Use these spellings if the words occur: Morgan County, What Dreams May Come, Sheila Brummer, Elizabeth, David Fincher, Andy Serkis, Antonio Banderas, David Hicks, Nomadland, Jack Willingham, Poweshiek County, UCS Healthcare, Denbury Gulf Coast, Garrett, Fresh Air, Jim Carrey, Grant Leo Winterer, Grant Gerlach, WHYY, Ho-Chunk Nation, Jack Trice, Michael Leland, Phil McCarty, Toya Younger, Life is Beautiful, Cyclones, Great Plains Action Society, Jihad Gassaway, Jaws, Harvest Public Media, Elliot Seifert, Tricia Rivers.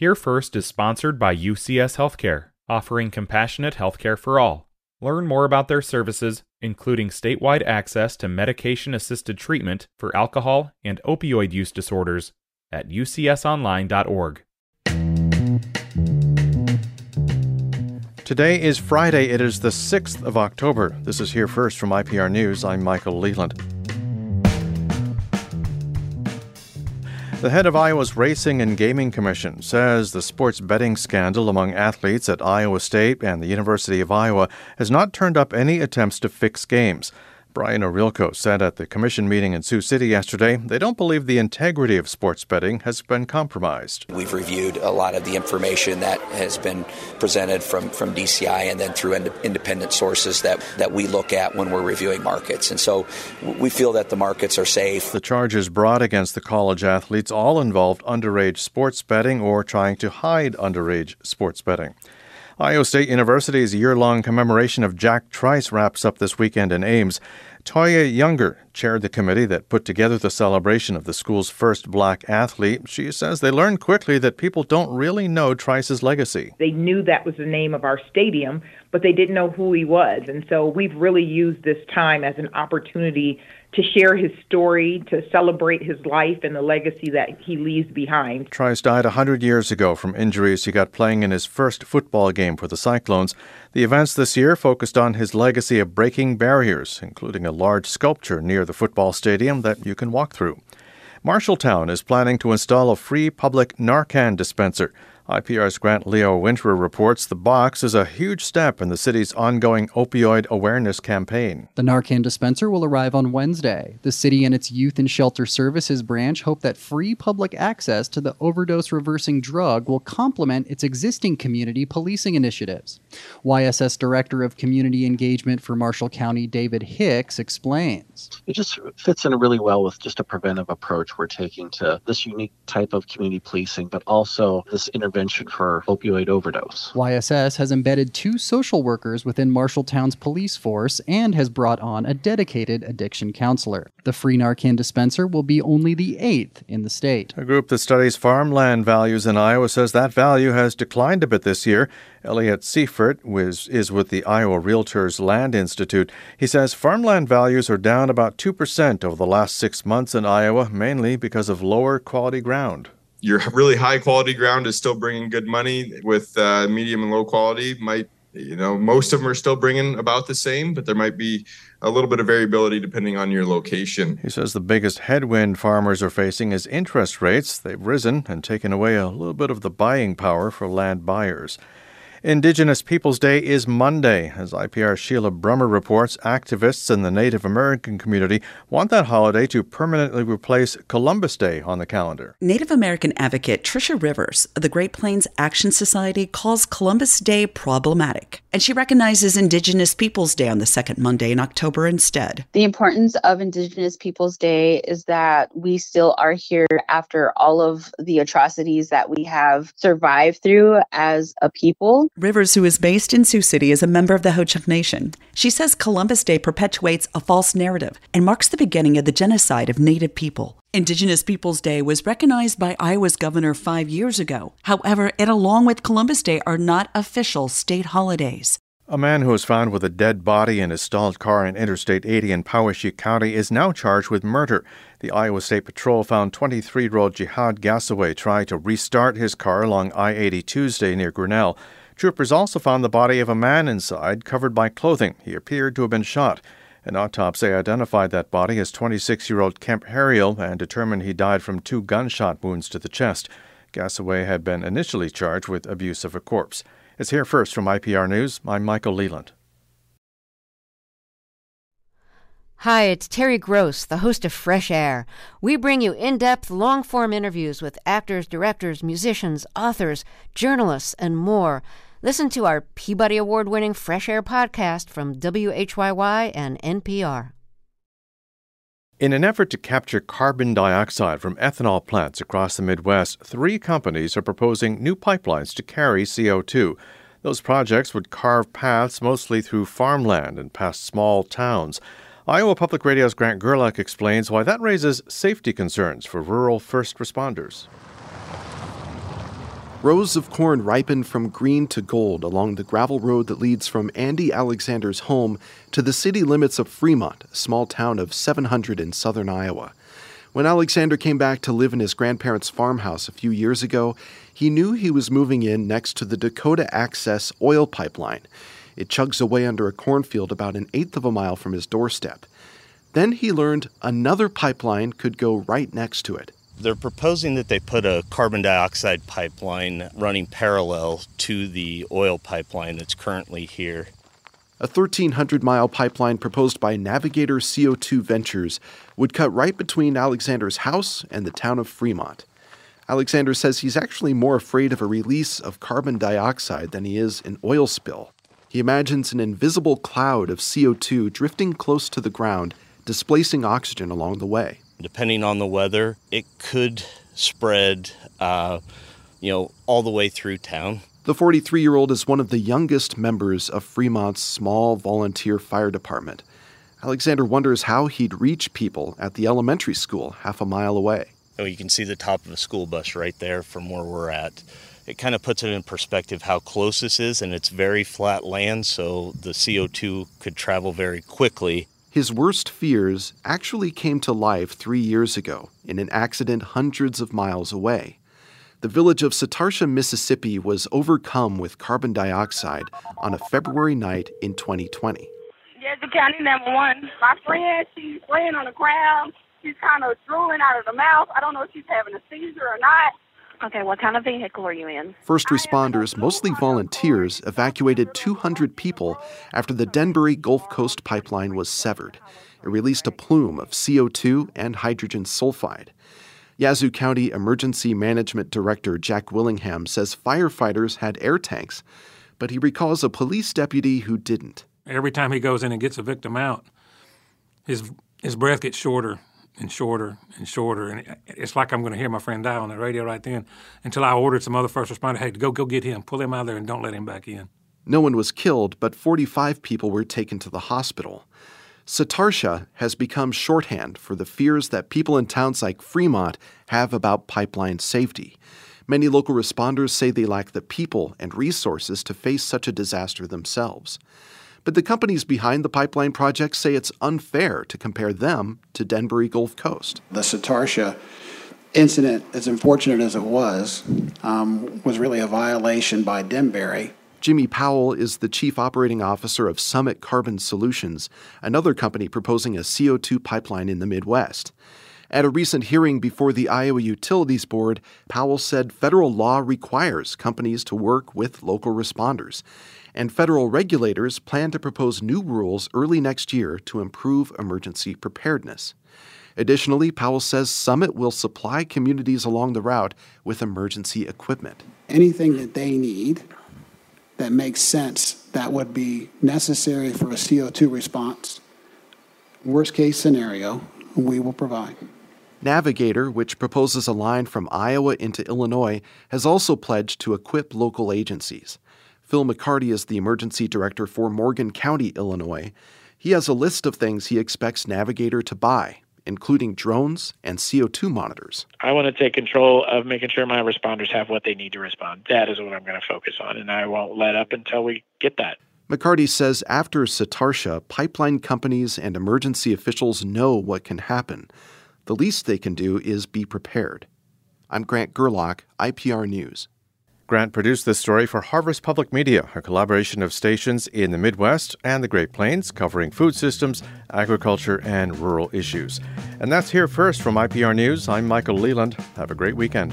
Here First is sponsored by UCS Healthcare, offering compassionate healthcare for all. Learn more about their services, including statewide access to medication-assisted treatment for alcohol and opioid use disorders, at ucsonline.org. Today is Friday. It is the 6th of October. This is Here First from IPR News. I'm Michael Leland. The head of Iowa's Racing and Gaming Commission says the sports betting scandal among athletes at Iowa State and the University of Iowa has not turned up any attempts to fix games. Brian O'Rilko said at the commission meeting in Sioux City yesterday, they don't believe the integrity of sports betting has been compromised. We've reviewed a lot of the information that has been presented from DCI and then through independent sources that we look at when we're reviewing markets. And so we feel that the markets are safe. The charges brought against the college athletes all involved underage sports betting or trying to hide underage sports betting. Iowa State University's year-long commemoration of Jack Trice wraps up this weekend in Ames. Toya Younger chaired the committee that put together the celebration of the school's first black athlete. She says they learned quickly that people don't really know Trice's legacy. They knew that was the name of our stadium, but they didn't know who he was. And so we've really used this time as an opportunity to share his story, to celebrate his life and the legacy that he leaves behind. Trice died 100 years ago from injuries he got playing in his first football game for the Cyclones. The events this year focused on his legacy of breaking barriers, including a large sculpture near the football stadium that you can walk through. Marshalltown is planning to install a free public Narcan dispenser. IPR's Grant Leo Winterer reports the box is a huge step in the city's ongoing opioid awareness campaign. The Narcan dispenser will arrive on Wednesday. The city and its Youth and Shelter Services branch hope that free public access to the overdose-reversing drug will complement its existing community policing initiatives. YSS Director of Community Engagement for Marshall County, David Hicks, explains. It just fits in really well with just a preventive approach we're taking to this unique type of community policing, but also this intervention for opioid overdose. YSS has embedded 2 social workers within Marshalltown's police force and has brought on a dedicated addiction counselor. The free Narcan dispenser will be only the 8th in the state. A group that studies farmland values in Iowa says that value has declined a bit this year. Elliot Seifert is with the Iowa Realtors Land Institute. He says farmland values are down about 2% over the last 6 months in Iowa, mainly because of lower quality ground. Your really high quality ground is still bringing good money. With medium and low quality, most of them are still bringing about the same, but there might be a little bit of variability depending on your location. He says the biggest headwind farmers are facing is interest rates. They've risen and taken away a little bit of the buying power for land buyers. Indigenous Peoples Day is Monday. As IPR's Sheila Brummer reports, activists in the Native American community want that holiday to permanently replace Columbus Day on the calendar. Native American advocate Tricia Rivers of the Great Plains Action Society calls Columbus Day problematic, and she recognizes Indigenous Peoples Day on the second Monday in October instead. The importance of Indigenous Peoples Day is that we still are here after all of the atrocities that we have survived through as a people. Rivers, who is based in Sioux City, is a member of the Ho-Chunk Nation. She says Columbus Day perpetuates a false narrative and marks the beginning of the genocide of Native people. Indigenous Peoples Day was recognized by Iowa's governor 5 years ago. However, it, along with Columbus Day, are not official state holidays. A man who was found with a dead body in his stalled car in Interstate 80 in Poweshiek County is now charged with murder. The Iowa State Patrol found 23-year-old Jihad Gassaway trying to restart his car along I-80 Tuesday near Grinnell. Troopers also found the body of a man inside, covered by clothing. He appeared to have been shot. An autopsy identified that body as 26-year-old Kemp Harriel and determined he died from 2 gunshot wounds to the chest. Gassaway had been initially charged with abuse of a corpse. It's Here First from IPR News. I'm Michael Leland. Hi, it's Terry Gross, the host of Fresh Air. We bring you in-depth, long-form interviews with actors, directors, musicians, authors, journalists, and more. Listen to our Peabody Award-winning Fresh Air podcast from WHYY and NPR. In an effort to capture carbon dioxide from ethanol plants across the Midwest, 3 companies are proposing new pipelines to carry CO2. Those projects would carve paths mostly through farmland and past small towns. Iowa Public Radio's Grant Gerlach explains why that raises safety concerns for rural first responders. Rows of corn ripened from green to gold along the gravel road that leads from Andy Alexander's home to the city limits of Fremont, a small town of 700 in southern Iowa. When Alexander came back to live in his grandparents' farmhouse a few years ago, he knew he was moving in next to the Dakota Access oil pipeline. It chugs away under a cornfield about an eighth of a mile from his doorstep. Then he learned another pipeline could go right next to it. They're proposing that they put a carbon dioxide pipeline running parallel to the oil pipeline that's currently here. A 1,300-mile pipeline proposed by Navigator CO2 Ventures would cut right between Alexander's house and the town of Fremont. Alexander says he's actually more afraid of a release of carbon dioxide than he is an oil spill. He imagines an invisible cloud of CO2 drifting close to the ground, displacing oxygen along the way. Depending on the weather, it could spread, all the way through town. The 43-year-old is one of the youngest members of Fremont's small volunteer fire department. Alexander wonders how he'd reach people at the elementary school half a mile away. Oh, you can see the top of a school bus right there from where we're at. It kind of puts it in perspective how close this is, and it's very flat land, so the CO2 could travel very quickly. His worst fears actually came to life 3 years ago in an accident hundreds of miles away. The village of Satartia, Mississippi was overcome with carbon dioxide on a February night in 2020. Yazoo County number one. My friend, she's laying on the ground. She's kind of drooling out of her mouth. I don't know if she's having a seizure or not. Okay, what kind of vehicle are you in? First responders, mostly volunteers, evacuated 200 people after the Denbury Gulf Coast pipeline was severed. It released a plume of CO2 and hydrogen sulfide. Yazoo County Emergency Management Director Jack Willingham says firefighters had air tanks, but he recalls a police deputy who didn't. Every time he goes in and gets a victim out, his breath gets shorter and shorter and shorter, and it's like I'm going to hear my friend die on the radio right then, until I ordered some other first responder, hey, go get him, pull him out of there and don't let him back in. No one was killed, but 45 people were taken to the hospital. Satartia has become shorthand for the fears that people in towns like Fremont have about pipeline safety. Many local responders say they lack the people and resources to face such a disaster themselves. But the companies behind the pipeline project say it's unfair to compare them to Denbury Gulf Coast. The Satartia incident, as unfortunate as it was really a violation by Denbury. Jimmy Powell is the chief operating officer of Summit Carbon Solutions, another company proposing a CO2 pipeline in the Midwest. At a recent hearing before the Iowa Utilities Board, Powell said federal law requires companies to work with local responders, and federal regulators plan to propose new rules early next year to improve emergency preparedness. Additionally, Powell says Summit will supply communities along the route with emergency equipment. Anything that they need that makes sense that would be necessary for a CO2 response, worst case scenario, we will provide. Navigator, which proposes a line from Iowa into Illinois, has also pledged to equip local agencies. Phil McCarty is the emergency director for Morgan County, Illinois. He has a list of things he expects Navigator to buy, including drones and CO2 monitors. I want to take control of making sure my responders have what they need to respond. That is what I'm going to focus on, and I won't let up until we get that. McCarty says after Satartia, pipeline companies and emergency officials know what can happen. The least they can do is be prepared. I'm Grant Gerlach, IPR News. Grant produced this story for Harvest Public Media, a collaboration of stations in the Midwest and the Great Plains covering food systems, agriculture, and rural issues. And that's Here First from IPR News. I'm Michael Leland. Have a great weekend.